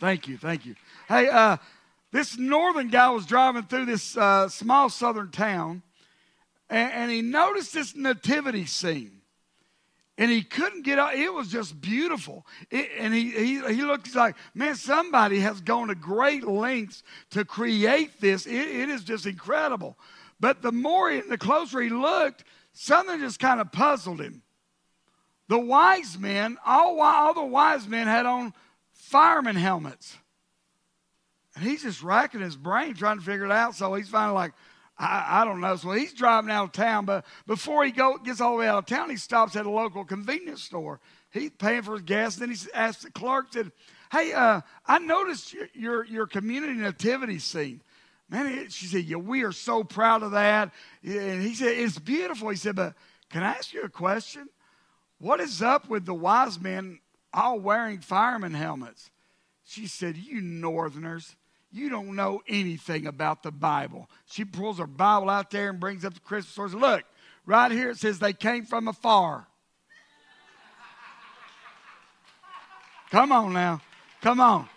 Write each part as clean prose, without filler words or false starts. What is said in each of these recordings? Thank you. Hey, this northern guy was driving through this small southern town, and he noticed this nativity scene, and he couldn't get out. It was just beautiful. He looked like, man, somebody has gone to great lengths to create this. It is just incredible. But the more and the closer he looked, something just kind of puzzled him. The wise men, all the wise men had on fireman helmets. And he's just racking his brain trying to figure it out. So he's finally like, I don't know. So he's driving out of town. But before he gets all the way out of town, he stops at a local convenience store. He's paying for his gas. Then he asked the clerk, said, hey, I noticed your community nativity scene. Man, she said, yeah, we are so proud of that. And he said, it's beautiful. He said, but can I ask you a question? What is up with the wise men all wearing fireman helmets? She said, you northerners, you don't know anything about the Bible. She pulls her Bible out there and brings up the Christmas story. Look, right here it says they came from afar. Come on now. Come on.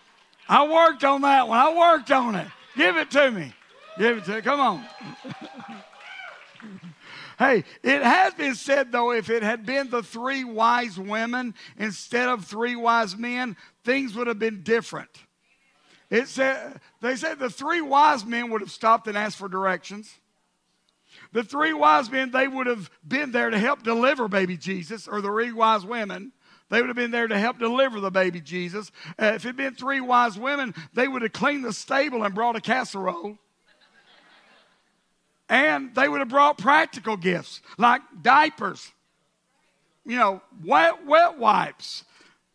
I worked on that one. I worked on it. Give it to me. Come on. Hey, it has been said, though, if it had been the three wise women instead of three wise men, things would have been different. It said, they said the three wise men would have stopped and asked for directions. The three wise men, they would have been there to help deliver baby Jesus, or the three wise women. They would have been there to help deliver the baby Jesus. If it had been three wise women, they would have cleaned the stable and brought a casserole. And they would have brought practical gifts like diapers, wet wipes.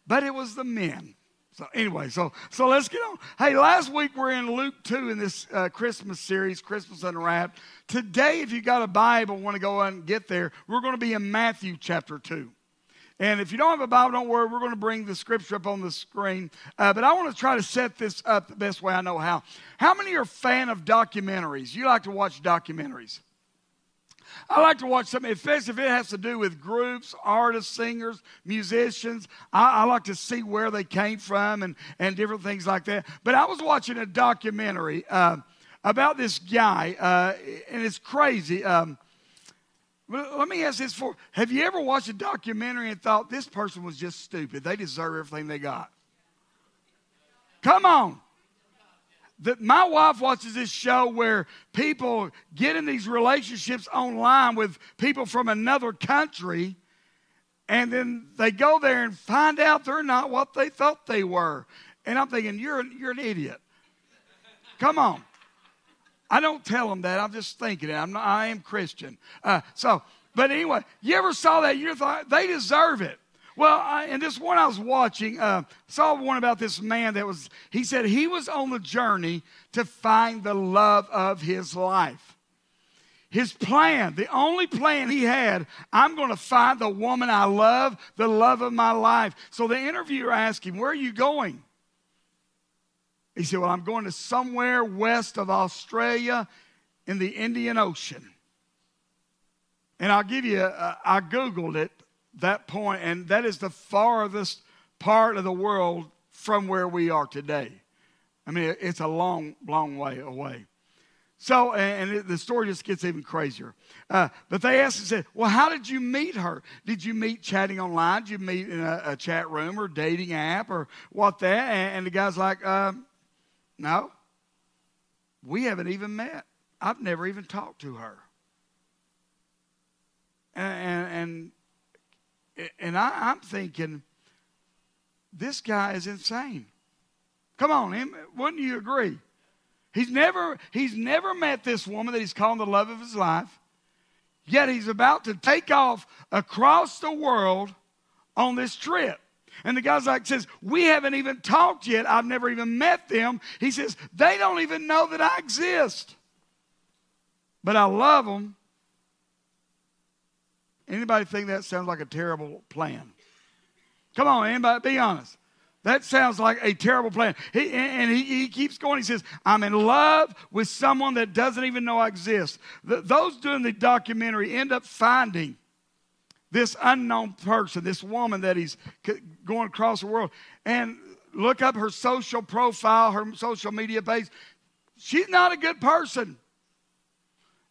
But it was the men. So anyway, so let's get on. Hey, last week we're in Luke 2 in this Christmas series, Christmas Unwrapped. Today, if you got a Bible, want to go out and get there, we're going to be in Matthew chapter 2. And if you don't have a Bible, don't worry. We're going to bring the scripture up on the screen. But I want to try to set this up the best way I know how. How many are a fan of documentaries? You like to watch documentaries? I like to watch something, especially if it has to do with groups, artists, singers, musicians. I like to see where they came from and different things like that. But I was watching a documentary about this guy, and it's crazy. Let me ask this for. Have you ever watched a documentary and thought this person was just stupid? They deserve everything they got. Come on. My wife watches this show where people get in these relationships online with people from another country, and then they go there and find out they're not what they thought they were. And I'm thinking, you're an idiot. Come on. I don't tell them that. I'm just thinking it. I am Christian. But anyway, you ever saw that? You thought they deserve it. Well, and this one I was watching, saw one about this man that was. He said he was on the journey to find the love of his life. His plan, the only plan he had, I'm going to find the woman I love, the love of my life. So the interviewer asked him, "Where are you going?" He said, well, I'm going to somewhere west of Australia in the Indian Ocean. And I'll give you, I Googled it, that point, and that is the farthest part of the world from where we are today. I mean, it's a long, long way away. So, and the story just gets even crazier. But they asked and said, well, how did you meet her? Did you meet chatting online? Did you meet in a chat room or dating app or what that? And the guy's like, no, we haven't even met. I've never even talked to her. And I'm thinking, this guy is insane. Come on, wouldn't you agree? He's never met this woman that he's calling the love of his life, yet he's about to take off across the world on this trip. And the guy's like, says, we haven't even talked yet. I've never even met them. He says, they don't even know that I exist. But I love them. Anybody think that sounds like a terrible plan? Come on, anybody, be honest. That sounds like a terrible plan. He keeps going. He says, I'm in love with someone that doesn't even know I exist. Those doing the documentary end up finding this unknown person, this woman that he's going across the world. And Look up her social profile, her social media page. She's not a good person.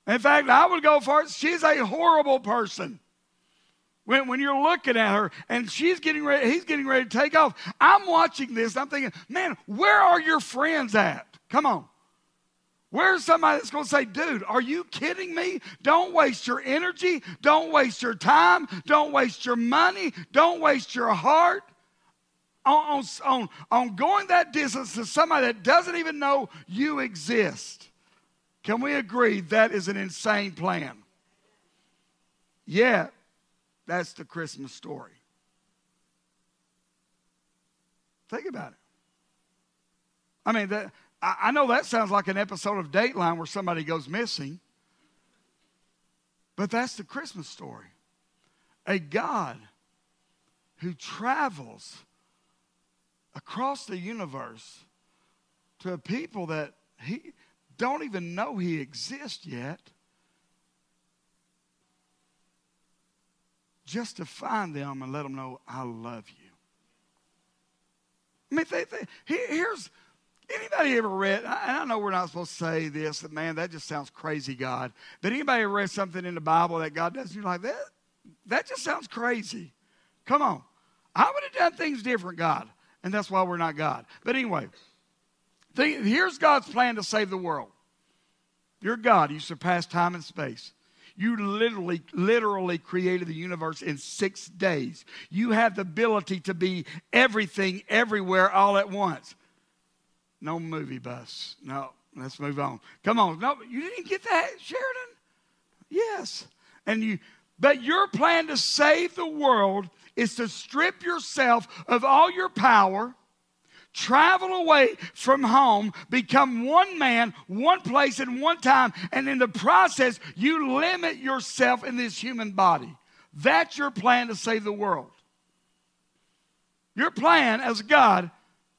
In fact, I would go for it. She's a horrible person. When you're looking at her and she's getting ready, he's getting ready to take off. I'm watching this. I'm thinking, man, where are your friends at? Come on. Where's somebody that's going to say, dude, are you kidding me? Don't waste your energy. Don't waste your time. Don't waste your money. Don't waste your heart on going that distance to somebody that doesn't even know you exist. Can we agree that is an insane plan? Yeah, that's the Christmas story. Think about it. I mean, I know that sounds like an episode of Dateline where somebody goes missing. But that's the Christmas story. A God who travels across the universe to a people that he don't even know he exists yet, just to find them and let them know, I love you. I mean, here's... Anybody ever read, and I know we're not supposed to say this, but man, that just sounds crazy, God. But anybody ever read something in the Bible that God does, and you're like, that just sounds crazy. Come on. I would have done things different, God. And that's why we're not God. But anyway, here's God's plan to save the world. You're God. You surpass time and space. You literally created the universe in 6 days. You have the ability to be everything, everywhere, all at once. No movie bus. No, let's move on. Come on. No, you didn't get that, Sheridan? Yes. But your plan to save the world is to strip yourself of all your power, travel away from home, become one man, one place, and one time, and in the process, you limit yourself in this human body. That's your plan to save the world. Your plan as God,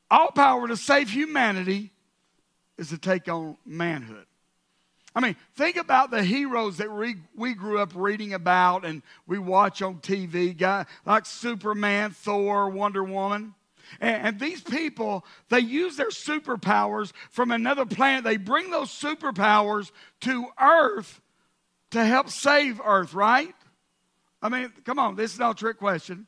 all power to save humanity, is to take on manhood. I mean, think about the heroes that we grew up reading about and we watch on TV, guys like Superman, Thor, Wonder Woman. And these people, they use their superpowers from another planet. They bring those superpowers to Earth to help save Earth, right? I mean, come on, this is no trick question.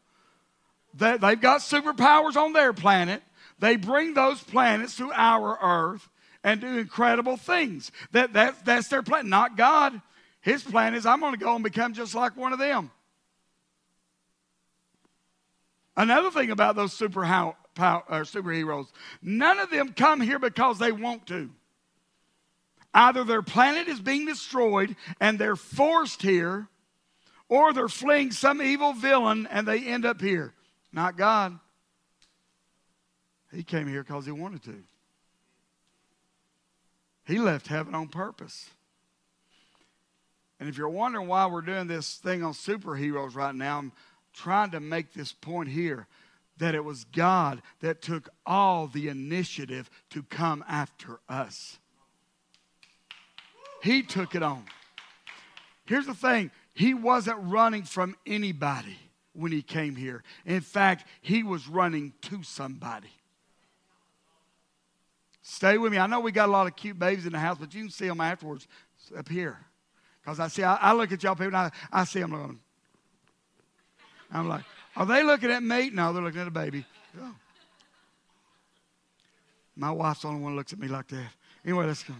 They've got superpowers on their planet. They bring those planets to our Earth and do incredible things. That's their plan, not God. His plan is, I'm going to go and become just like one of them. Another thing about those superheroes, none of them come here because they want to. Either their planet is being destroyed and they're forced here, or they're fleeing some evil villain and they end up here. Not God. He came here because he wanted to. He left heaven on purpose. And if you're wondering why we're doing this thing on superheroes right now, I'm trying to make this point here, that it was God that took all the initiative to come after us. He took it on. Here's the thing. He wasn't running from anybody when he came here. In fact, he was running to somebody. Stay with me. I know we got a lot of cute babies in the house, but you can see them afterwards up here. Because I look at y'all people and I see them looking. I'm like, are they looking at me? No, they're looking at a baby. Oh. My wife's the only one who looks at me like that. Anyway, let's go.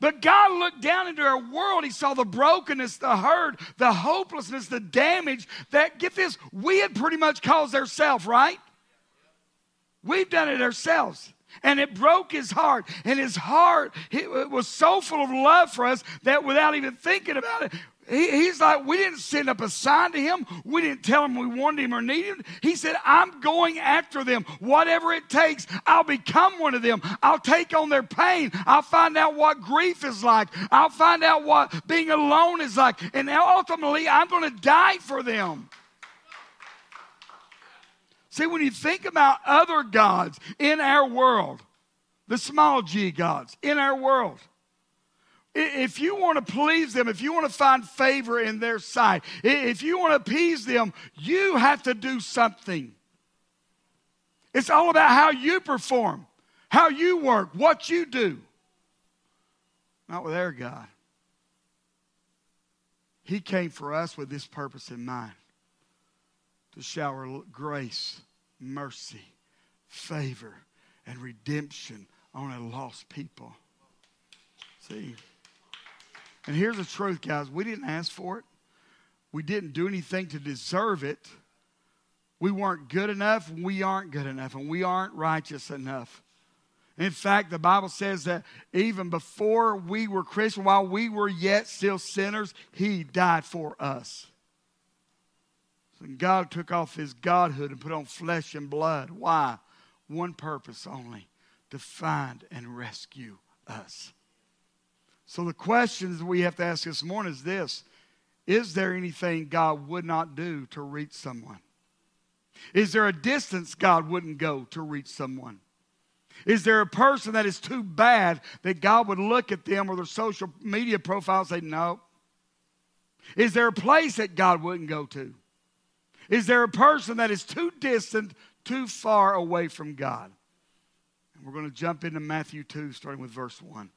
But God looked down into our world. He saw the brokenness, the hurt, the hopelessness, the damage that, get this, we had pretty much caused ourselves, right? We've done it ourselves. And it broke his heart. And his heart, it was so full of love for us that without even thinking about it, he's like, we didn't send up a sign to him. We didn't tell him we wanted him or needed him. He said, I'm going after them. Whatever it takes, I'll become one of them. I'll take on their pain. I'll find out what grief is like. I'll find out what being alone is like. And ultimately, I'm going to die for them. See, when you think about other gods in our world, the small g gods in our world, if you want to please them, if you want to find favor in their sight, if you want to appease them, you have to do something. It's all about how you perform, how you work, what you do. Not with their God. He came for us with this purpose in mind. To shower grace, mercy, favor, and redemption on a lost people. See? And here's the truth, guys. We didn't ask for it. We didn't do anything to deserve it. We weren't good enough, and we aren't good enough, and we aren't righteous enough. In fact, the Bible says that even before we were Christian, while we were yet still sinners, He died for us. And God took off His godhood and put on flesh and blood. Why? One purpose only, to find and rescue us. So the question that we have to ask this morning is this. Is there anything God would not do to reach someone? Is there a distance God wouldn't go to reach someone? Is there a person that is too bad that God would look at them or their social media profile and say, no? Is there a place that God wouldn't go to? Is there a person that is too distant, too far away from God? And we're going to jump into Matthew 2, starting with verse 1.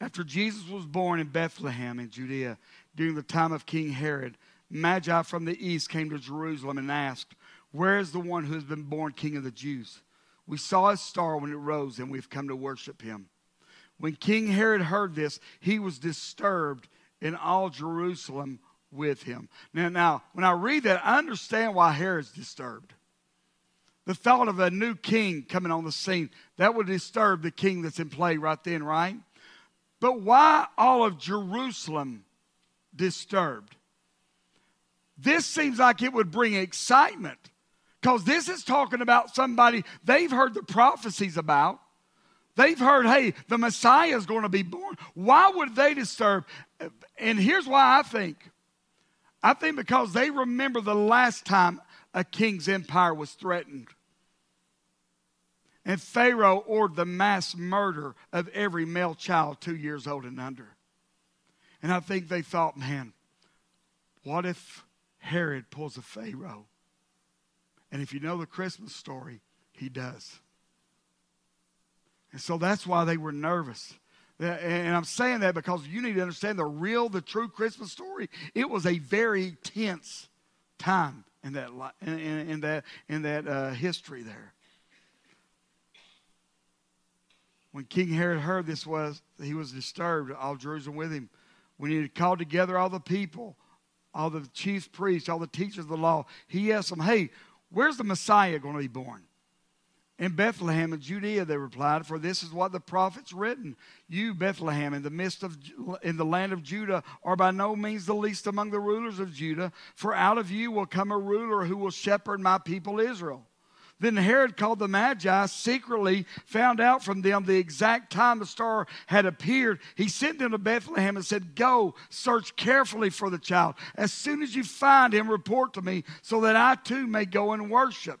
After Jesus was born in Bethlehem in Judea, during the time of King Herod, Magi from the east came to Jerusalem and asked, "Where is the one who has been born King of the Jews? We saw his star when it rose, and we've come to worship him." When King Herod heard this, he was disturbed, in all Jerusalem with him. Now, when I read that, I understand why Herod's disturbed. The thought of a new king coming on the scene, that would disturb the king that's in play right then, right? But why all of Jerusalem disturbed? This seems like it would bring excitement, because this is talking about somebody they've heard the prophecies about. They've heard, hey, the Messiah is going to be born. Why would they disturb? And here's why I think. I think because they remember the last time a king's empire was threatened. And Pharaoh ordered the mass murder of every male child 2 years old and under. And I think they thought, man, what if Herod pulls a Pharaoh? And if you know the Christmas story, he does. And so that's why they were nervous. And I'm saying that because you need to understand the true Christmas story. It was a very tense time in that history there. When King Herod heard this, he was disturbed, all Jerusalem with him. When he had called together all the people, all the chief priests, all the teachers of the law, he asked them, "Hey, where's the Messiah going to be born?" "In Bethlehem in Judea," they replied, "for this is what the prophet's written. You, Bethlehem, in the land of Judah, are by no means the least among the rulers of Judah, for out of you will come a ruler who will shepherd my people Israel." Then Herod called the Magi, secretly found out from them the exact time the star had appeared. He sent them to Bethlehem and said, "Go, search carefully for the child. As soon as you find him, report to me, so that I too may go and worship."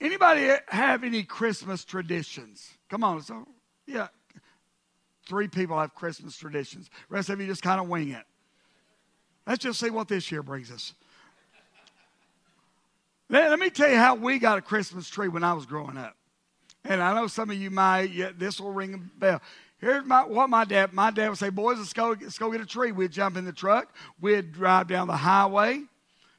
Anybody have any Christmas traditions? Come on. So, yeah. 3 people have Christmas traditions. The rest of you just kind of wing it. Let's just see what this year brings us. Let me tell you how we got a Christmas tree when I was growing up. And I know some of you might, yeah, this will ring a bell. Here's what my dad would say, "Boys, let's go get a tree." We'd jump in the truck. We'd drive down the highway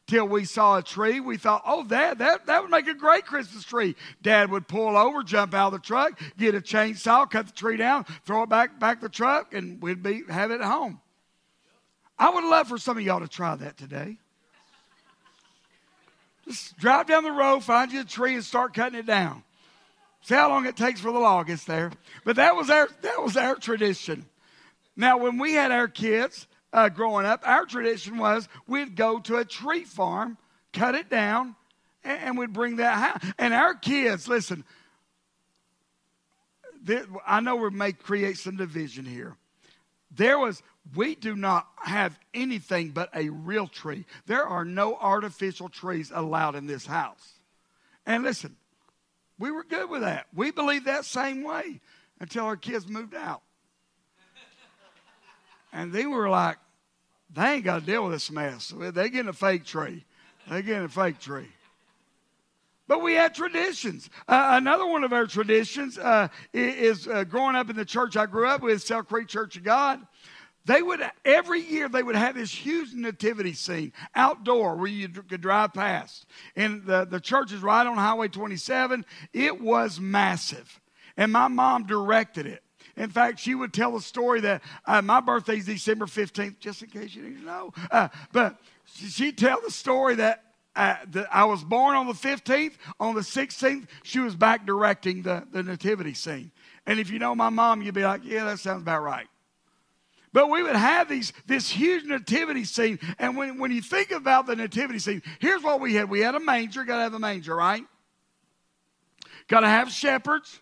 till we saw a tree. We thought, oh, that would make a great Christmas tree. Dad would pull over, jump out of the truck, get a chainsaw, cut the tree down, throw it back the truck, and we'd have it at home. I would love for some of y'all to try that today. Just drive down the road, find you a tree, and start cutting it down. See how long it takes for the law gets there. But that was our tradition. Now, when we had our kids growing up, our tradition was we'd go to a tree farm, cut it down, and we'd bring that house. And our kids, listen, I know we may create some division here. We do not have anything but a real tree. There are no artificial trees allowed in this house. And listen, we were good with that. We believed that same way until our kids moved out. And then we were like, they ain't got to deal with this mess. They're getting a fake tree. They're getting a fake tree. But we had traditions. Another one of our traditions is growing up in the church I grew up with, South Creek Church of God. Every year they would have this huge nativity scene outdoor where you could drive past. And the church is right on Highway 27. It was massive. And my mom directed it. In fact, she would tell a story that my birthday's December 15th, just in case you didn't know. But she'd tell the story that I was born on the 15th. On the 16th, she was back directing the nativity scene. And if you know my mom, you'd be like, yeah, that sounds about right. But we would have this huge nativity scene. And when you think about the nativity scene, here's what we had. We had a manger. Got to have a manger, right? Got to have shepherds.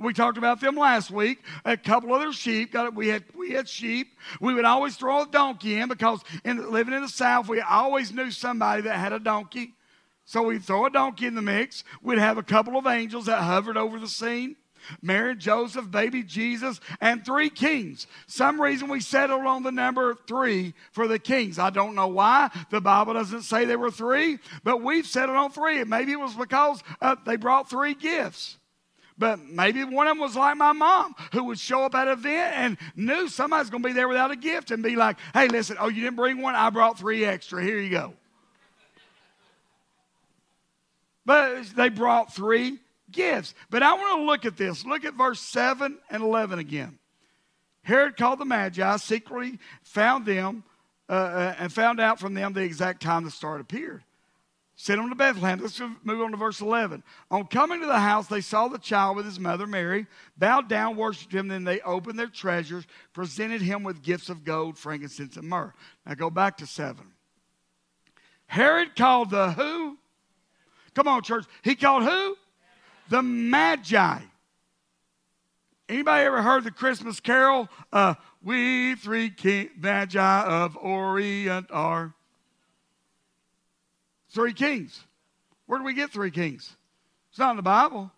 We talked about them last week. A couple other sheep. We had sheep. We would always throw a donkey in because living in the South, we always knew somebody that had a donkey. So we'd throw a donkey in the mix. We'd have a couple of angels that hovered over the scene. Mary, Joseph, baby Jesus, and 3 kings. Some reason we settled on the number 3 for the kings. I don't know why. The Bible doesn't say there were 3, but we've settled on 3. And maybe it was because they brought 3 gifts. But maybe one of them was like my mom, who would show up at an event and knew somebody's going to be there without a gift and be like, hey, listen, oh, you didn't bring one? I brought 3 extra. Here you go. But they brought 3 gifts. But I want to look at this. Look at verse 7 and 11 again. Herod called the Magi, secretly found them, and found out from them the exact time the star appeared. Sent them to Bethlehem. Let's move on to verse 11. On coming to the house, they saw the child with his mother Mary, bowed down, worshipped him, then they opened their treasures, presented him with gifts of gold, frankincense, and myrrh. Now go back to 7. Herod called the who? Come on, church. He called who? The Magi. Anybody ever heard the Christmas carol? We 3 Kings, Magi of Orient are 3 kings. Where do we get 3 kings? It's not in the Bible.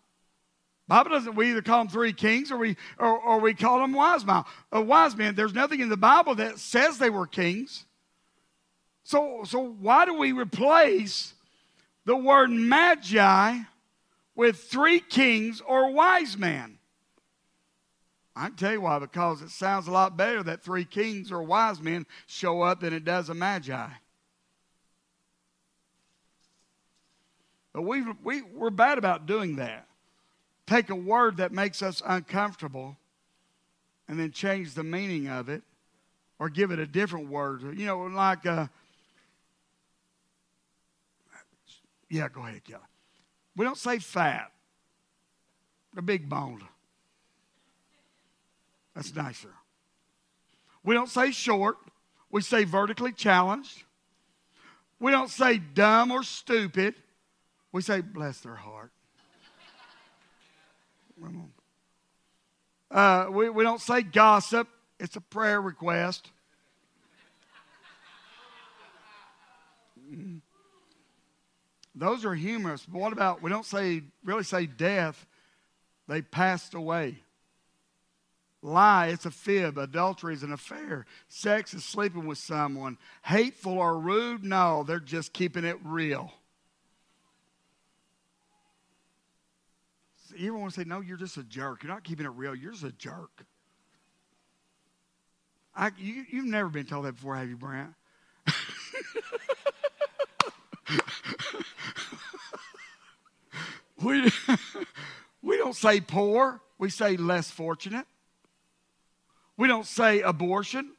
Bible doesn't. We either call them 3 kings, or we call them wise men. Wise men. There's nothing in the Bible that says they were kings. So why do we replace the word Magi with 3 kings or wise men? I can tell you why, because it sounds a lot better that 3 kings or wise men show up than it does a Magi. But we're bad about doing that. Take a word that makes us uncomfortable and then change the meaning of it or give it a different word. You know, like, yeah, go ahead, Kelly. We don't say fat. They're big boned. That's nicer. We don't say short. We say vertically challenged. We don't say dumb or stupid. We say bless their heart. We don't say gossip. It's a prayer request. Those are humorous. But what about, we don't really say death. They passed away. Lie, it's a fib. Adultery is an affair. Sex is sleeping with someone. Hateful or rude, no, they're just keeping it real. You ever want to say, no, you're just a jerk. You're not keeping it real. You're just a jerk. You've never been told that before, have you, Brent? We don't say poor. We say less fortunate. We don't say abortion.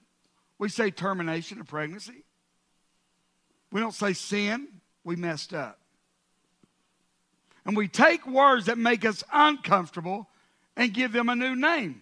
We say termination of pregnancy. We don't say sin. We messed up. And we take words that make us uncomfortable and give them a new name.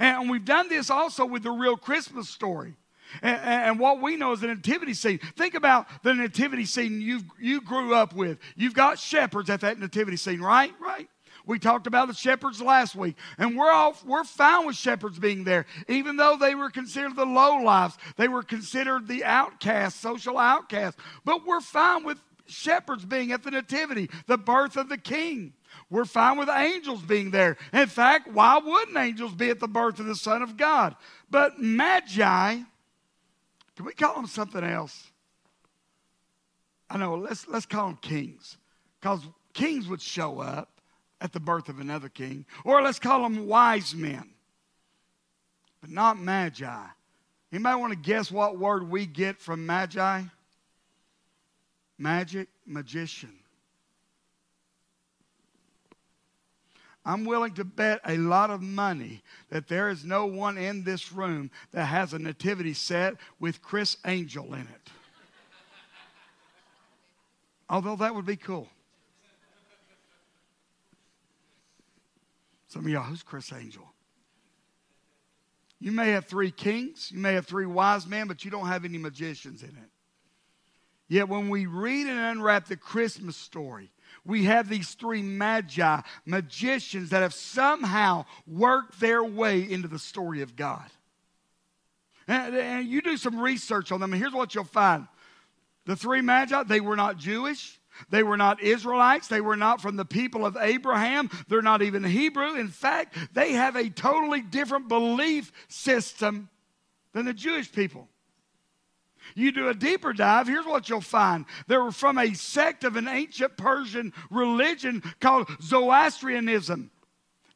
And we've done this also with the real Christmas story. And what we know is the nativity scene. Think about the nativity scene you grew up with. You've got shepherds at that nativity scene, right? Right. We talked about the shepherds last week, and we're fine with shepherds being there. Even though they were considered the lowlifes, they were considered the outcasts, social outcasts. But we're fine with shepherds being at the nativity, the birth of the king. We're fine with angels being there. In fact, why wouldn't angels be at the birth of the Son of God? But magi, can we call them something else? I know, let's call them kings, because kings would show up at the birth of another king. Or let's call them wise men. But not magi. Anybody want to guess what word we get from magi? Magic, magician. I'm willing to bet a lot of money that there is no one in this room that has a nativity set with Chris Angel in it. Although that would be cool. Some of y'all, who's Chris Angel? You may have three kings, you may have three wise men, but you don't have any magicians in it. Yet when we read and unwrap the Christmas story, we have these three magi, magicians, that have somehow worked their way into the story of God. And you do some research on them, and here's what you'll find. The three magi, they were not Jewish. They were not Israelites. They were not from the people of Abraham. They're not even Hebrew. In fact, they have a totally different belief system than the Jewish people. You do a deeper dive, here's what you'll find. They were from a sect of an ancient Persian religion called Zoroastrianism.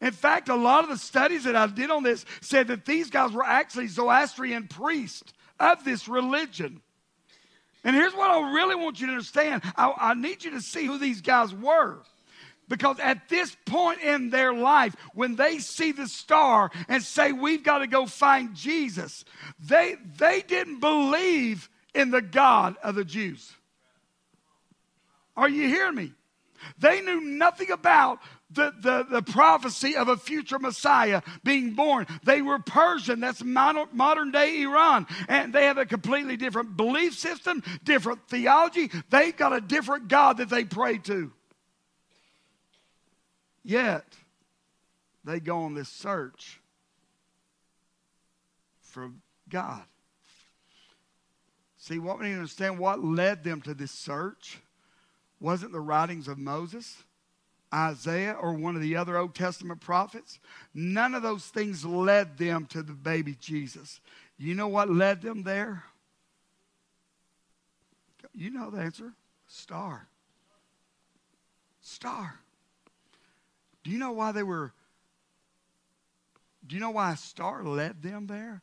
In fact, a lot of the studies that I did on this said that these guys were actually Zoroastrian priests of this religion. And here's what I really want you to understand. I need you to see who these guys were. Because at this point in their life, when they see the star and say, we've got to go find Jesus, they didn't believe in the God of the Jews. Are you hearing me? They knew nothing about the prophecy of a future Messiah being born. They were Persian. That's modern day Iran. And they have a completely different belief system, different theology. They've got a different God that they pray to. Yet, they go on this search for God. See, what we need to understand, what led them to this search wasn't the writings of Moses, Isaiah, or one of the other Old Testament prophets. None of those things led them to the baby Jesus. You know what led them there? You know the answer. Star. Star. Do you know why they were? Do you know why a star led them there?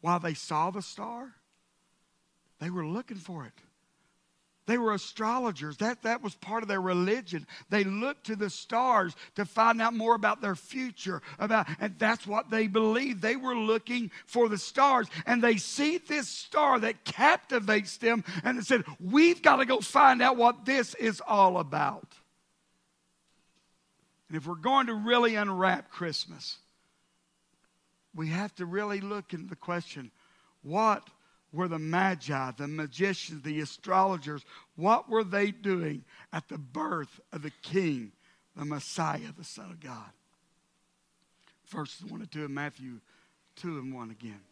Why they saw the star? They were looking for it. They were astrologers. That was part of their religion. They looked to the stars to find out more about their future. And that's what they believed. They were looking for the stars. And they see this star that captivates them. And they said, we've got to go find out what this is all about. And if we're going to really unwrap Christmas, we have to really look into the question, what were the magi, the magicians, the astrologers, what were they doing at the birth of the King, the Messiah, the Son of God? Verses 1 and 2 of Matthew 2 and 1 again.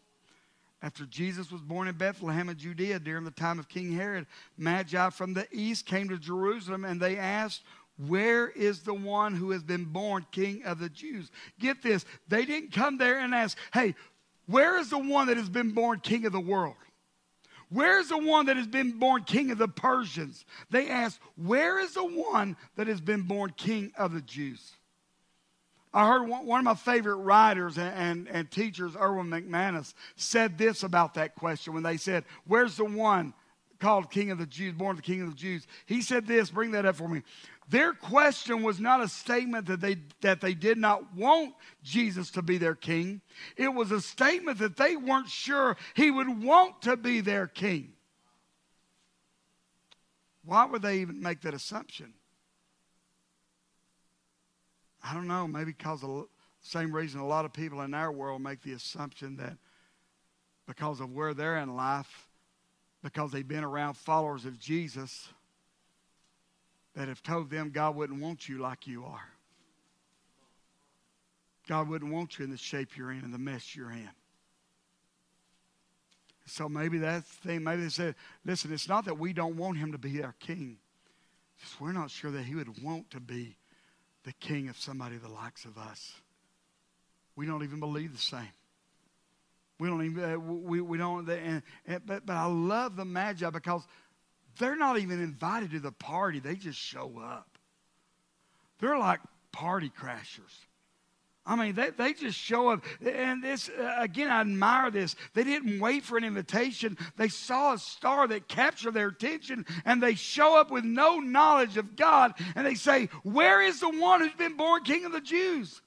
After Jesus was born in Bethlehem in Judea during the time of King Herod, magi from the east came to Jerusalem, and they asked, where is the one who has been born King of the Jews? Get this. They didn't come there and ask, hey, where is the one that has been born King of the world? Where is the one that has been born King of the Persians? They asked, where is the one that has been born King of the Jews? I heard one of my favorite writers and teachers, Erwin McManus, said this about that question when they said, where's the one called King of the Jews, born the King of the Jews? He said this, bring that up for me. Their question was not a statement that they did not want Jesus to be their king. It was a statement that they weren't sure he would want to be their king. Why would they even make that assumption? I don't know, maybe because of the same reason a lot of people in our world make the assumption that because of where they're in life, because they've been around followers of Jesus that have told them God wouldn't want you like you are. God wouldn't want you in the shape you're in and the mess you're in. So maybe that's the thing. Maybe they said, listen, it's not that we don't want him to be our king. Just we're not sure that he would want to be the king of somebody the likes of us. We don't even believe the same. But I love the Magi because they're not even invited to the party. They just show up. They're like party crashers. I mean, they just show up. And this, again, I admire this. They didn't wait for an invitation. They saw a star that captured their attention, and they show up with no knowledge of God. And they say, where is the one who's been born King of the Jews?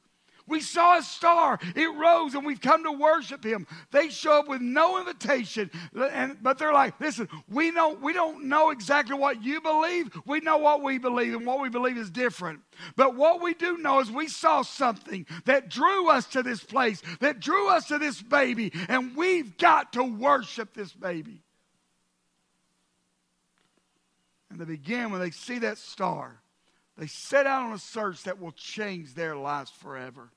We saw a star, it rose, and we've come to worship him. They show up with no invitation, but they're like, listen, we don't know exactly what you believe. We know what we believe, and what we believe is different. But what we do know is we saw something that drew us to this place, that drew us to this baby, and we've got to worship this baby. And they begin when they see that star. They set out on a search that will change their lives forever.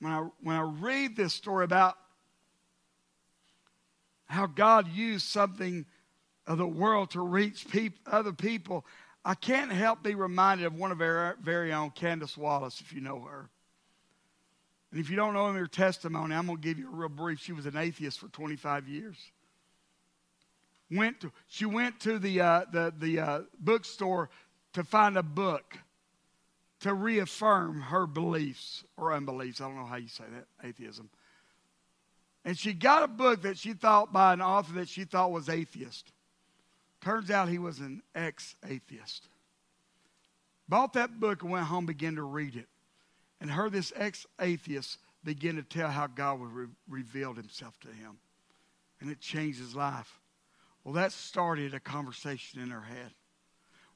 When I read this story about how God used something of the world to reach other people, I can't help be reminded of one of our very own, Candace Wallace, if you know her. And if you don't know her testimony, I'm going to give you a real brief. She was an atheist for 25 years. She went to the bookstore to find a book to reaffirm her beliefs or unbeliefs. I don't know how you say that, atheism. And she got a book that she thought by an author that she thought was atheist. Turns out he was an ex-atheist. Bought that book and went home, began to read it. And heard this ex-atheist begin to tell how God would revealed himself to him. And it changed his life. Well, that started a conversation in her head.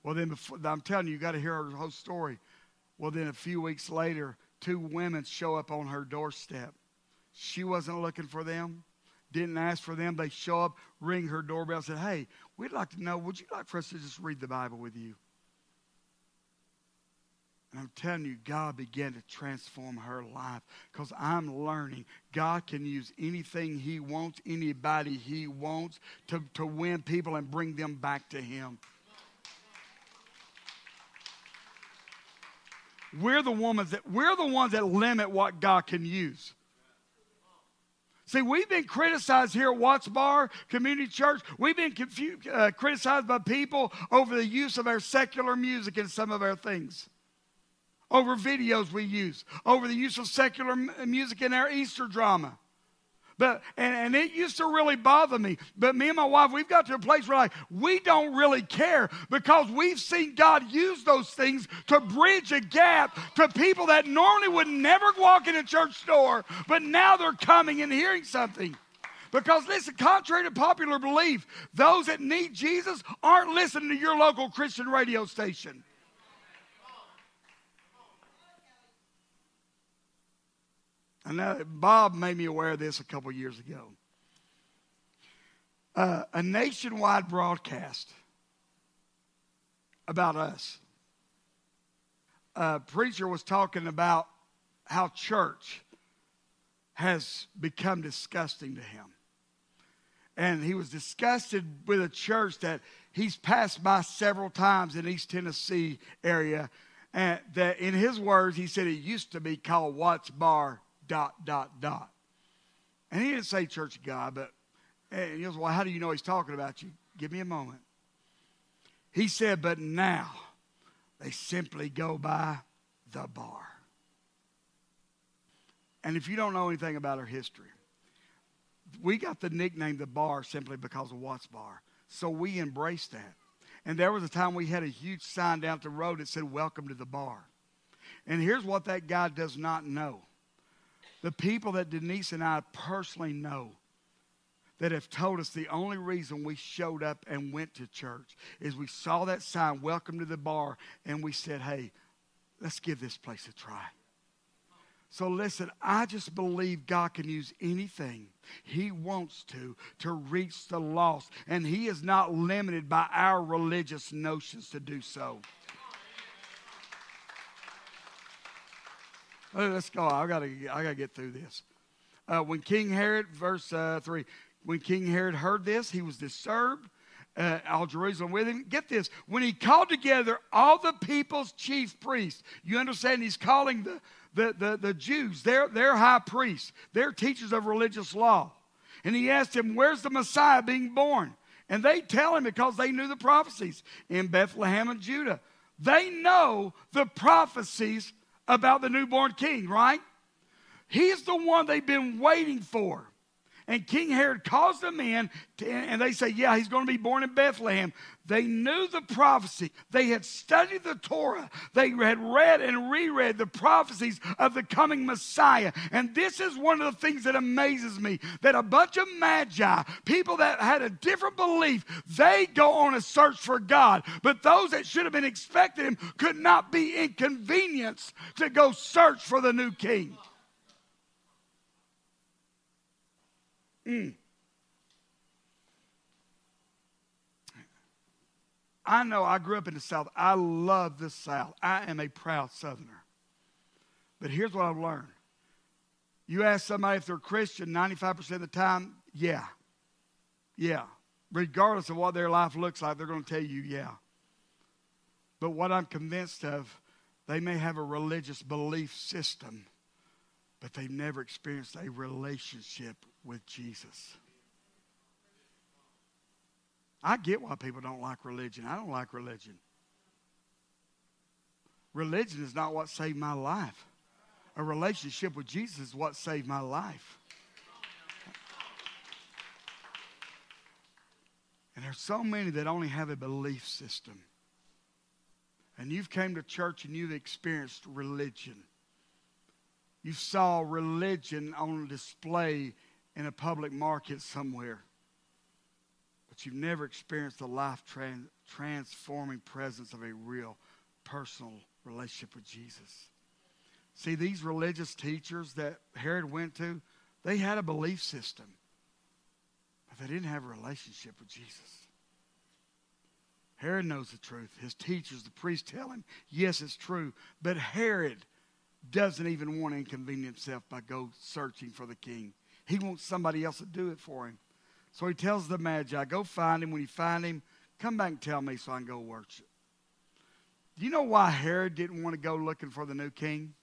Well, then, I'm telling you, you got to hear her whole story. Well, then a few weeks later, two women show up on her doorstep. She wasn't looking for them, didn't ask for them. They show up, ring her doorbell, said, hey, we'd like to know, would you like for us to just read the Bible with you? And I'm telling you, God began to transform her life because I'm learning God can use anything he wants, anybody he wants to win people and bring them back to him. We're the ones that limit what God can use. See, we've been criticized here at Watts Bar Community Church. We've been criticized by people over the use of our secular music and some of our things. Over videos we use, over the use of secular music in our Easter drama. And it used to really bother me. But me and my wife, we've got to a place where like, we don't really care because we've seen God use those things to bridge a gap to people that normally would never walk in a church door, but now they're coming and hearing something. Because listen, contrary to popular belief, those that need Jesus aren't listening to your local Christian radio station. I know Bob made me aware of this a couple years ago. A nationwide broadcast about us. A preacher was talking about how church has become disgusting to him. And he was disgusted with a church that he's passed by several times in East Tennessee area. And that in his words, he said it used to be called Watts Bar ... And he didn't say Church of God, but he goes, well, how do you know he's talking about you? Give me a moment. He said, but now they simply go by the bar. And if you don't know anything about our history, we got the nickname the bar simply because of Watts Bar. So we embraced that. And there was a time we had a huge sign down the road that said, welcome to the bar. And here's what that guy does not know. The people that Denise and I personally know that have told us the only reason we showed up and went to church is we saw that sign, welcome to the bar, and we said, hey, let's give this place a try. So listen, I just believe God can use anything He wants to reach the lost. And He is not limited by our religious notions to do so. Let's go. I gotta get through this. When King Herod, verse 3, when King Herod heard this, he was disturbed. All Jerusalem with him. Get this. When he called together all the people's chief priests, you understand he's calling the Jews, their high priests, their teachers of religious law. And he asked him, where's the Messiah being born? And they tell him because they knew the prophecies in Bethlehem and Judah. They know the prophecies about the newborn king, right? He's the one they've been waiting for. And King Herod calls them in, and they say, yeah, he's going to be born in Bethlehem. They knew the prophecy. They had studied the Torah. They had read and reread the prophecies of the coming Messiah. And this is one of the things that amazes me, that a bunch of magi, people that had a different belief, they go on a search for God. But those that should have been expecting him could not be inconvenienced to go search for the new king. I know I grew up in the South. I love the South. I am a proud Southerner. But here's what I've learned. You ask somebody if they're Christian 95% of the time, yeah. Yeah. Regardless of what their life looks like, they're going to tell you, yeah. But what I'm convinced of, they may have a religious belief system, but they've never experienced a relationship with Jesus. I get why people don't like religion. I don't like religion. Religion is not what saved my life. A relationship with Jesus is what saved my life. And there's so many that only have a belief system. And you've came to church and you've experienced religion. You saw religion on display in a public market somewhere. But you've never experienced the life-transforming presence of a real personal relationship with Jesus. See, these religious teachers that Herod went to, they had a belief system. But they didn't have a relationship with Jesus. Herod knows the truth. His teachers, the priests, tell him, yes, it's true. But Herod doesn't even want to inconvenience himself by go searching for the king. He wants somebody else to do it for him. So he tells the Magi, go find him. When you find him, come back and tell me so I can go worship. Do you know why Herod didn't want to go looking for the new king?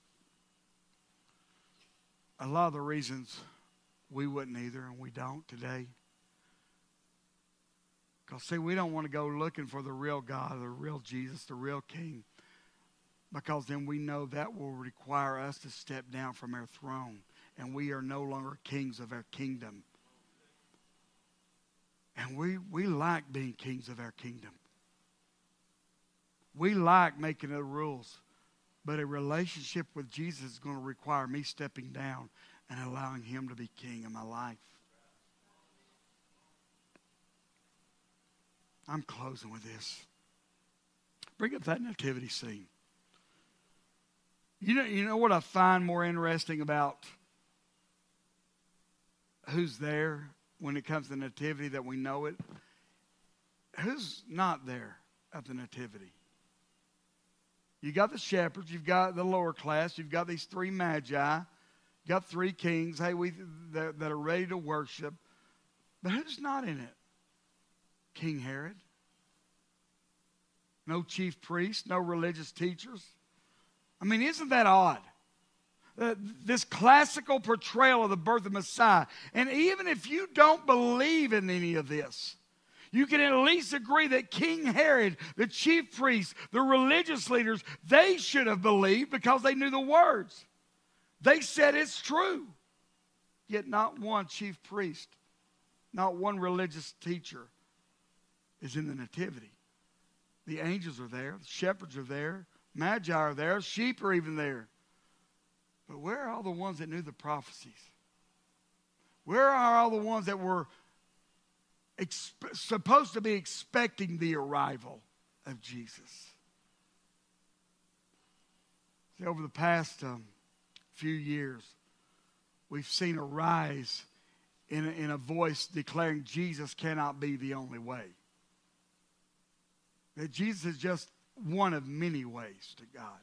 A lot of the reasons we wouldn't either, and we don't today. Because, see, we don't want to go looking for the real God, the real Jesus, the real king. Because then we know that will require us to step down from our throne. And we are no longer kings of our kingdom. And we like being kings of our kingdom. We like making the rules. But a relationship with Jesus is going to require me stepping down and allowing him to be king in my life. I'm closing with this. Bring up that nativity scene. You know what I find more interesting about who's there when it comes to nativity that we know it? Who's not there at the nativity? You got the shepherds. You've got the lower class. You've got these three magi. You've got three kings that are ready to worship. But who's not in it? King Herod. No chief priests. No religious teachers. I mean, isn't that odd? This classical portrayal of the birth of Messiah. And even if you don't believe in any of this, you can at least agree that King Herod, the chief priests, the religious leaders, they should have believed because they knew the words. They said it's true. Yet not one chief priest, not one religious teacher is in the nativity. The angels are there. The shepherds are there. Magi are there. Sheep are even there. But where are all the ones that knew the prophecies? Where are all the ones that were supposed to be expecting the arrival of Jesus? See, over the past few years, we've seen a rise in a voice declaring Jesus cannot be the only way. That Jesus is just one of many ways to God.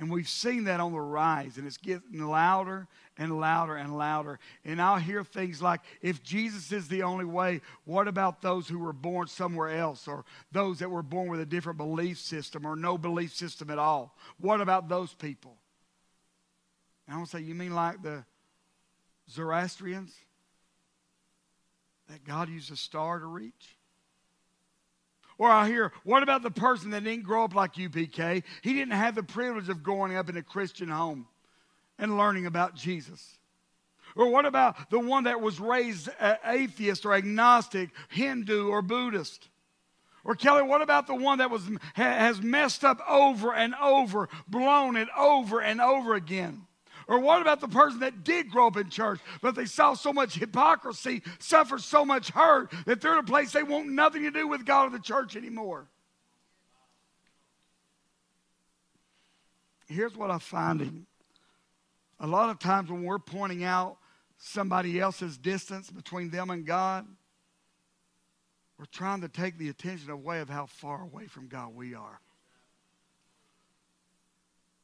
And we've seen that on the rise, and it's getting louder and louder and louder. And I'll hear things like, if Jesus is the only way, what about those who were born somewhere else, or those that were born with a different belief system or no belief system at all? What about those people? And I want to say, you mean like the Zoroastrians? That God used a star to reach? Or I hear, what about the person that didn't grow up like you, PK? He didn't have the privilege of growing up in a Christian home and learning about Jesus. Or what about the one that was raised atheist or agnostic, Hindu or Buddhist? Or Kelly, what about the one that has messed up over and over, blown it over and over again? Or what about the person that did grow up in church, but they saw so much hypocrisy, suffered so much hurt, that they're in a place they want nothing to do with God or the church anymore? Here's what I'm finding. A lot of times when we're pointing out somebody else's distance between them and God, we're trying to take the attention away of how far away from God we are.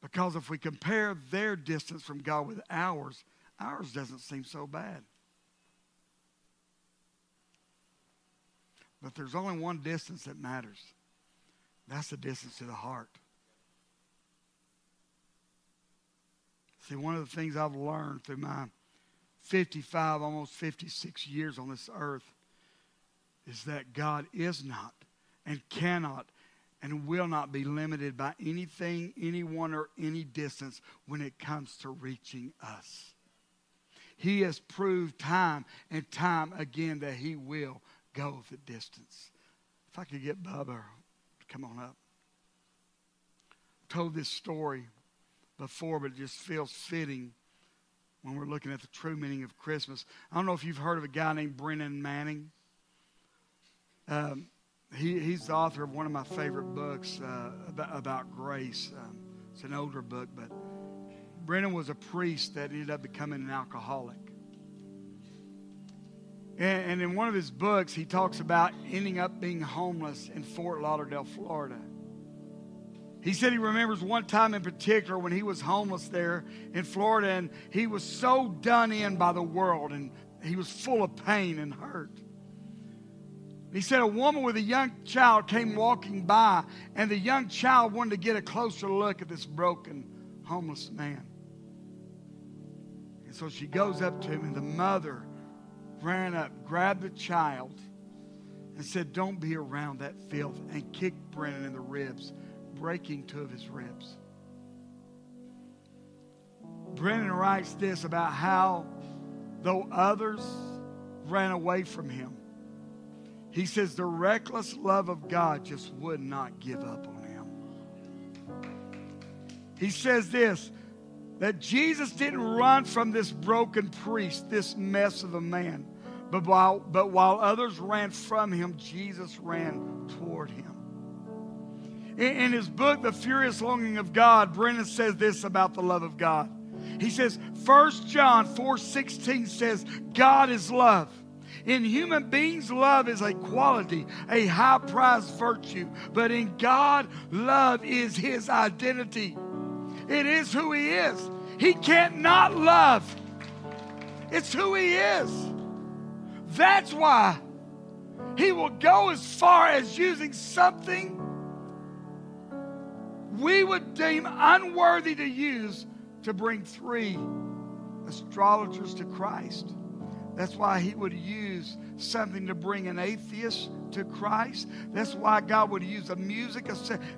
Because if we compare their distance from God with ours doesn't seem so bad. But there's only one distance that matters. That's the distance to the heart. See, one of the things I've learned through my 55, almost 56 years on this earth is that God is not and cannot and will not be limited by anything, anyone, or any distance when it comes to reaching us. He has proved time and time again that he will go the distance. If I could get Bubba, come on up. I told this story before, but it just feels fitting when we're looking at the true meaning of Christmas. I don't know if you've heard of a guy named Brennan Manning. He's the author of one of my favorite books about grace. It's an older book, but Brennan was a priest that ended up becoming an alcoholic. And in one of his books, he talks about ending up being homeless in Fort Lauderdale, Florida. He said he remembers one time in particular when he was homeless there in Florida, and he was so done in by the world, and he was full of pain and hurt. He said a woman with a young child came walking by, and the young child wanted to get a closer look at this broken, homeless man. And so she goes up to him, and the mother ran up, grabbed the child, and said, "Don't be around that filth," and kicked Brennan in the ribs, breaking two of his ribs. Brennan writes this about how, though others ran away from him, he says the reckless love of God just would not give up on him. He says this, that Jesus didn't run from this broken priest, this mess of a man. But while others ran from him, Jesus ran toward him. In his book, The Furious Longing of God, Brennan says this about the love of God. He says, 1 John 4:16 says, God is love. In human beings, love is a quality, a high-priced virtue. But in God, love is his identity. It is who he is. He can't not love. It's who he is. That's why he will go as far as using something we would deem unworthy to use to bring three astrologers to Christ. That's why he would use something to bring an atheist to Christ. That's why God would use a music,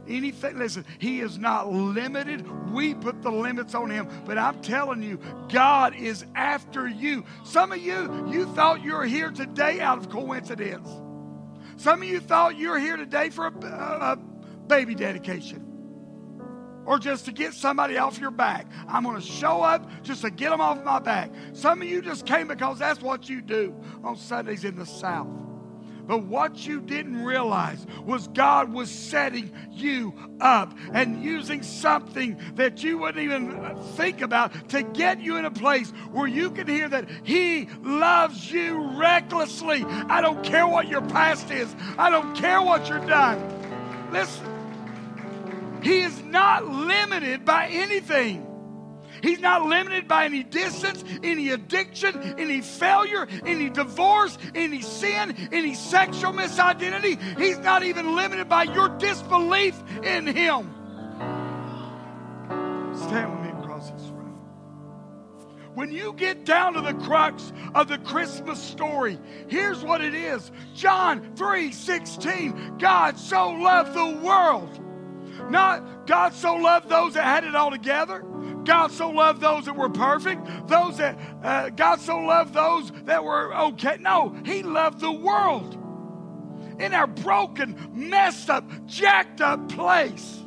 anything. Listen, he is not limited. We put the limits on him. But I'm telling you, God is after you. Some of you thought you were here today out of coincidence. Some of you thought you were here today for a baby dedication. Or just to get somebody off your back. I'm going to show up just to get them off my back. Some of you just came because that's what you do on Sundays in the South. But what you didn't realize was God was setting you up and using something that you wouldn't even think about to get you in a place where you can hear that He loves you recklessly. I don't care what your past is. I don't care what you're done. Listen, He is not limited by anything. He's not limited by any distance, any addiction, any failure, any divorce, any sin, any sexual misidentity. He's not even limited by your disbelief in Him. Stand with me across this room. When you get down to the crux of the Christmas story, here's what it is. John 3:16, God so loved the world. Not God so loved those that had it all together. God so loved those that were perfect. God so loved those that were okay. No, He loved the world in our broken, messed up, jacked up place.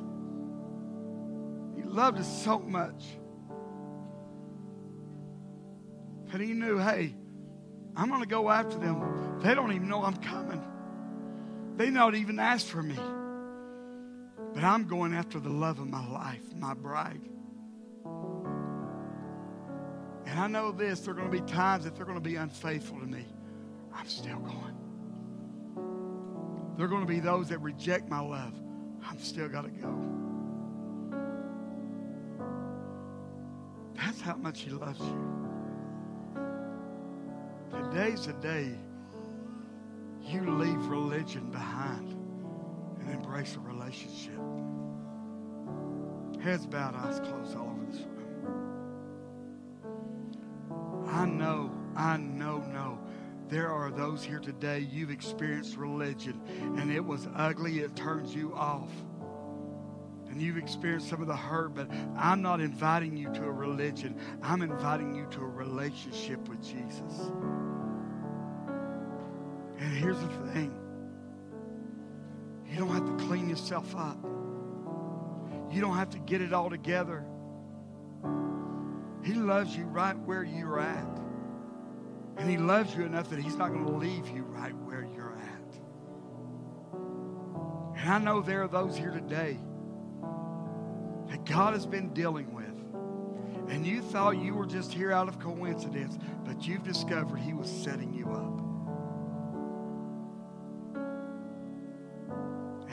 He loved us so much that He knew, hey, I'm going to go after them. They don't even know I'm coming. They don't even ask for me. But I'm going after the love of my life, my bride. And I know this, there are going to be times that they're going to be unfaithful to me. I'm still going. There are going to be those that reject my love. I'm still got to go. That's how much He loves you. Today's the day you leave religion behind and embrace a relationship. Heads bowed, eyes closed all over this room. I know, there are those here today, you've experienced religion, and it was ugly, it turns you off. And you've experienced some of the hurt, but I'm not inviting you to a religion. I'm inviting you to a relationship with Jesus. And here's the thing. You don't have to clean yourself up. You don't have to get it all together. He loves you right where you're at. And He loves you enough that He's not going to leave you right where you're at. And I know there are those here today that God has been dealing with. And you thought you were just here out of coincidence, but you've discovered He was setting you up.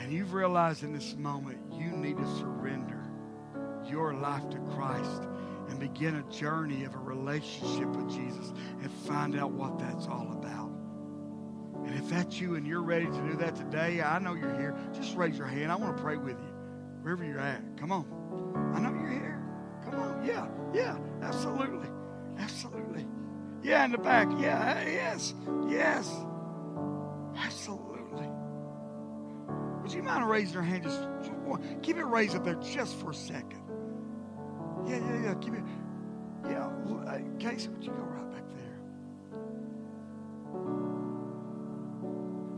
And you've realized in this moment you need to surrender your life to Christ and begin a journey of a relationship with Jesus and find out what that's all about. And if that's you and you're ready to do that today, I know you're here. Just raise your hand. I want to pray with you wherever you're at. Come on. I know you're here. Come on. Yeah. Yeah. Absolutely. Absolutely. Yeah, in the back. Yeah. Yes. Yes. Absolutely. Would you mind raising your hand? Just keep it raised up there just for a second. Yeah. Give me, yeah. Casey, would you go right back there?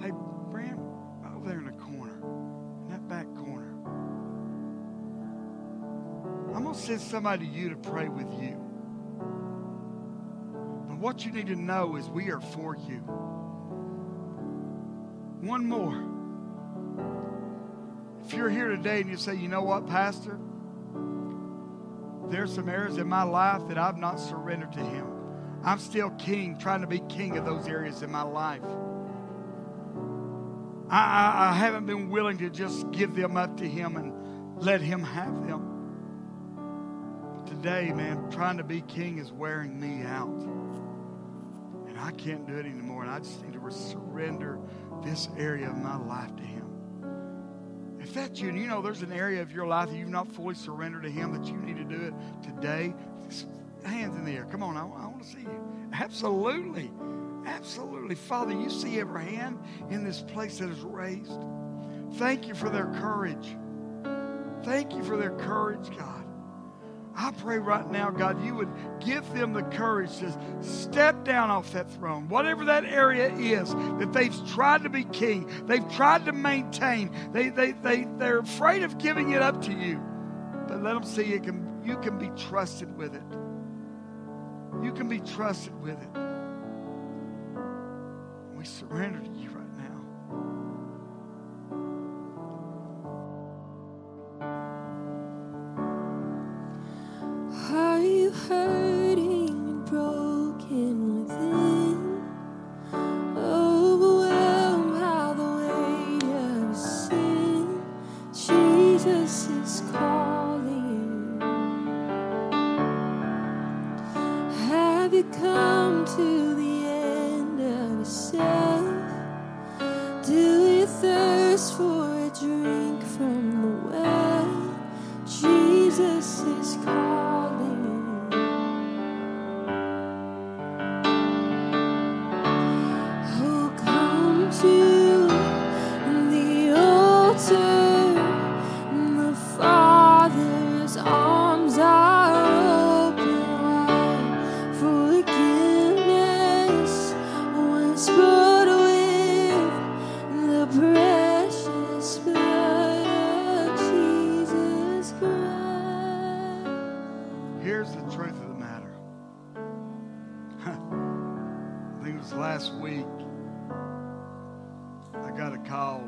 Hey, Bram, right over there in the corner, in that back corner. I'm going to send somebody to you to pray with you. But what you need to know is we are for you. One more. If you're here today and you say, you know what, Pastor? There's some areas in my life that I've not surrendered to Him. I'm still king, trying to be king of those areas in my life. I haven't been willing to just give them up to Him and let Him have them. But today, man, trying to be king is wearing me out. And I can't do it anymore. And I just need to surrender this area of my life to Him. If that's you, and you know there's an area of your life that you've not fully surrendered to Him that you need to do it today, just hands in the air. Come on, I want to see you. Absolutely. Absolutely. Father, you see every hand in this place that is raised. Thank you for their courage. Thank you for their courage, God. I pray right now, God, you would give them the courage to step down off that throne. Whatever that area is that they've tried to be king, they've tried to maintain, they're afraid of giving it up to you. But let them see you can be trusted with it. You can be trusted with it. We surrender to you right now. hurting and broken within. Overwhelmed by the weight of sin, Jesus is calling. Have you come to the end of yourself? Do you thirst for a drink from the well? Jesus is calling. Last week, I got a call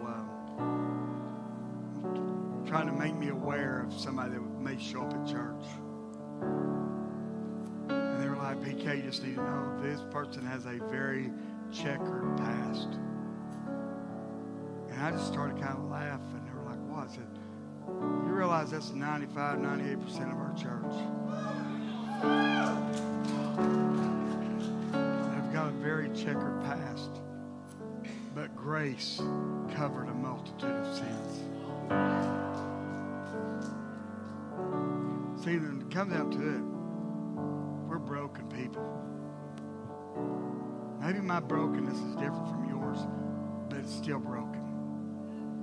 trying to make me aware of somebody that may show up at church. And they were like, PK, you just need to know, this person has a very checkered past. And I just started kind of laughing. They were like, what? I said, you realize that's 95, 98% of our church. Got a very checkered past, but grace covered a multitude of sins. See, when it comes down to it, we're broken people. Maybe my brokenness is different from yours, but it's still broken.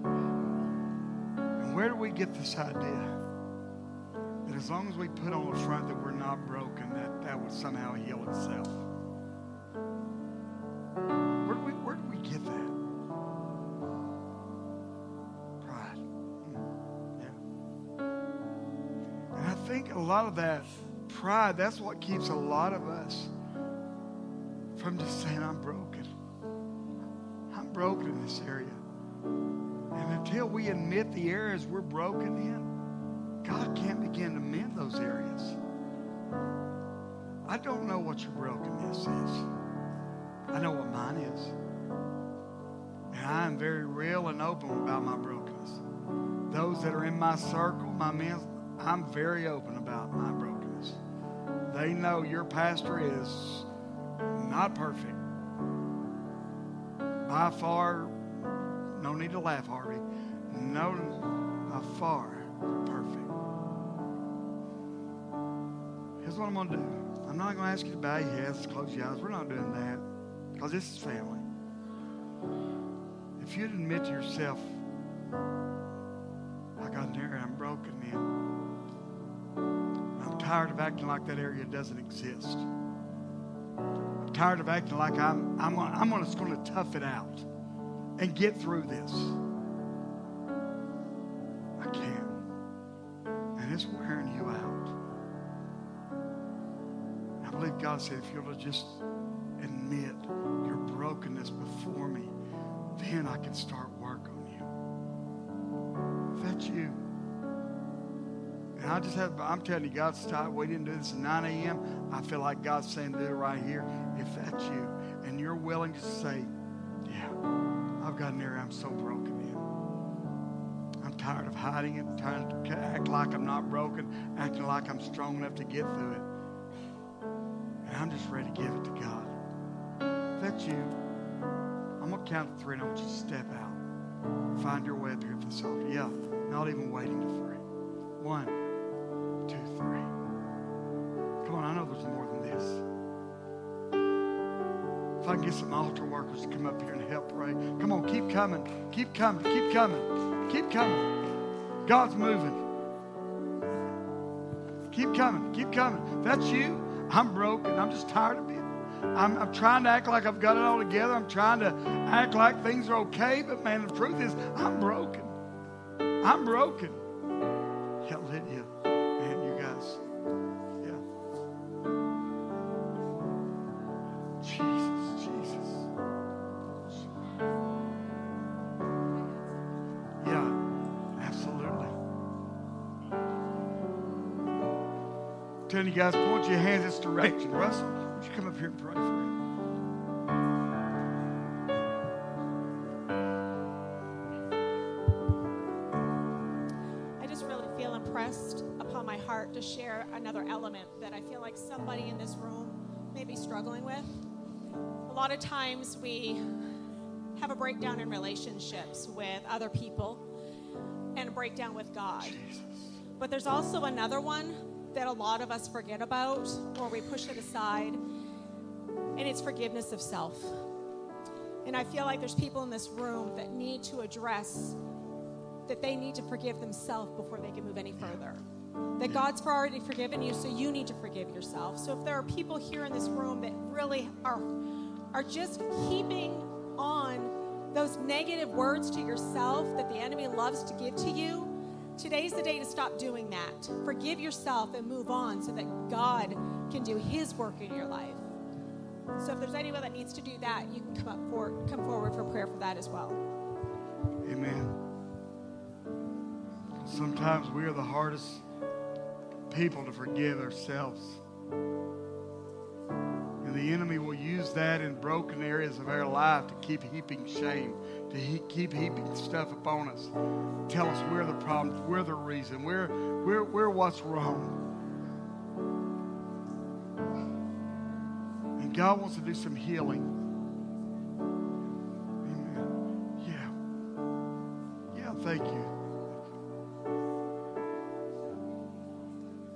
And where do we get this idea that as long as we put on the front that we're not broken, that would somehow heal itself? Where do we get that? Pride. Yeah. And I think a lot of that pride, that's what keeps a lot of us from just saying, I'm broken. I'm broken in this area. And until we admit the areas we're broken in, God can't begin to mend those areas. I don't know what your brokenness is. I know what mine is. And I am very real and open about my brokenness. Those that are in my circle, my men, I'm very open about my brokenness. They know your pastor is not perfect. By far, no need to laugh, Harvey. No, by far, perfect. Here's what I'm going to do. I'm not going to ask you to bow your heads, close your eyes. We're not doing that. Because this is family. If you'd admit to yourself, I got an area I'm broken in. I'm tired of acting like that area doesn't exist. I'm tired of acting like I'm just going to tough it out and get through this. I can't. And it's wearing you out. I believe God said, if you'll just admit your brokenness before me, then I can start work on you. If that's you. And I'm telling you, God's tired. We didn't do this at 9 a.m. I feel like God's saying, do it right here. If that's you, and you're willing to say, yeah, I've got an area I'm so broken in. I'm tired of hiding it, trying to act like I'm not broken, acting like I'm strong enough to get through it. And I'm just ready to give it to God. If that's you, I'm going to count to three and I want you to step out. Find your way up here at this altar. Yeah, not even waiting to three. 1, 2, 3. Come on, I know there's more than this. If I can get some altar workers to come up here and help pray. Come on, keep coming. Keep coming. Keep coming. Keep coming. God's moving. Keep coming. Keep coming. If that's you, I'm broken. I'm just tired of it. I'm trying to act like I've got it all together. I'm trying to act like things are okay. But, man, the truth is I'm broken. I'm broken. Yeah, Lydia, man, you guys. Yeah. Jesus, Jesus. Yeah, absolutely. I'm telling you guys, point your hands this direction. Russell, would you come up here and pray for him? To share another element that I feel like somebody in this room may be struggling with. A lot of times we have a breakdown in relationships with other people and a breakdown with God. Jesus. But there's also another one that a lot of us forget about or we push it aside, and it's forgiveness of self. And I feel like there's people in this room that need to address that they need to forgive themselves before they can move any further. That God's already forgiven you, so you need to forgive yourself. So if there are people here in this room that really are just keeping on those negative words to yourself that the enemy loves to give to you, today's the day to stop doing that. Forgive yourself and move on so that God can do his work in your life. So if there's anyone that needs to do that, you can come forward for prayer for that as well. Amen. Sometimes we are the hardest people to forgive ourselves. And the enemy will use that in broken areas of our life to keep heaping shame, to keep heaping stuff upon us. Tell us we're the problem, we're the reason, we're what's wrong. And God wants to do some healing. Amen. Yeah. Yeah, thank you.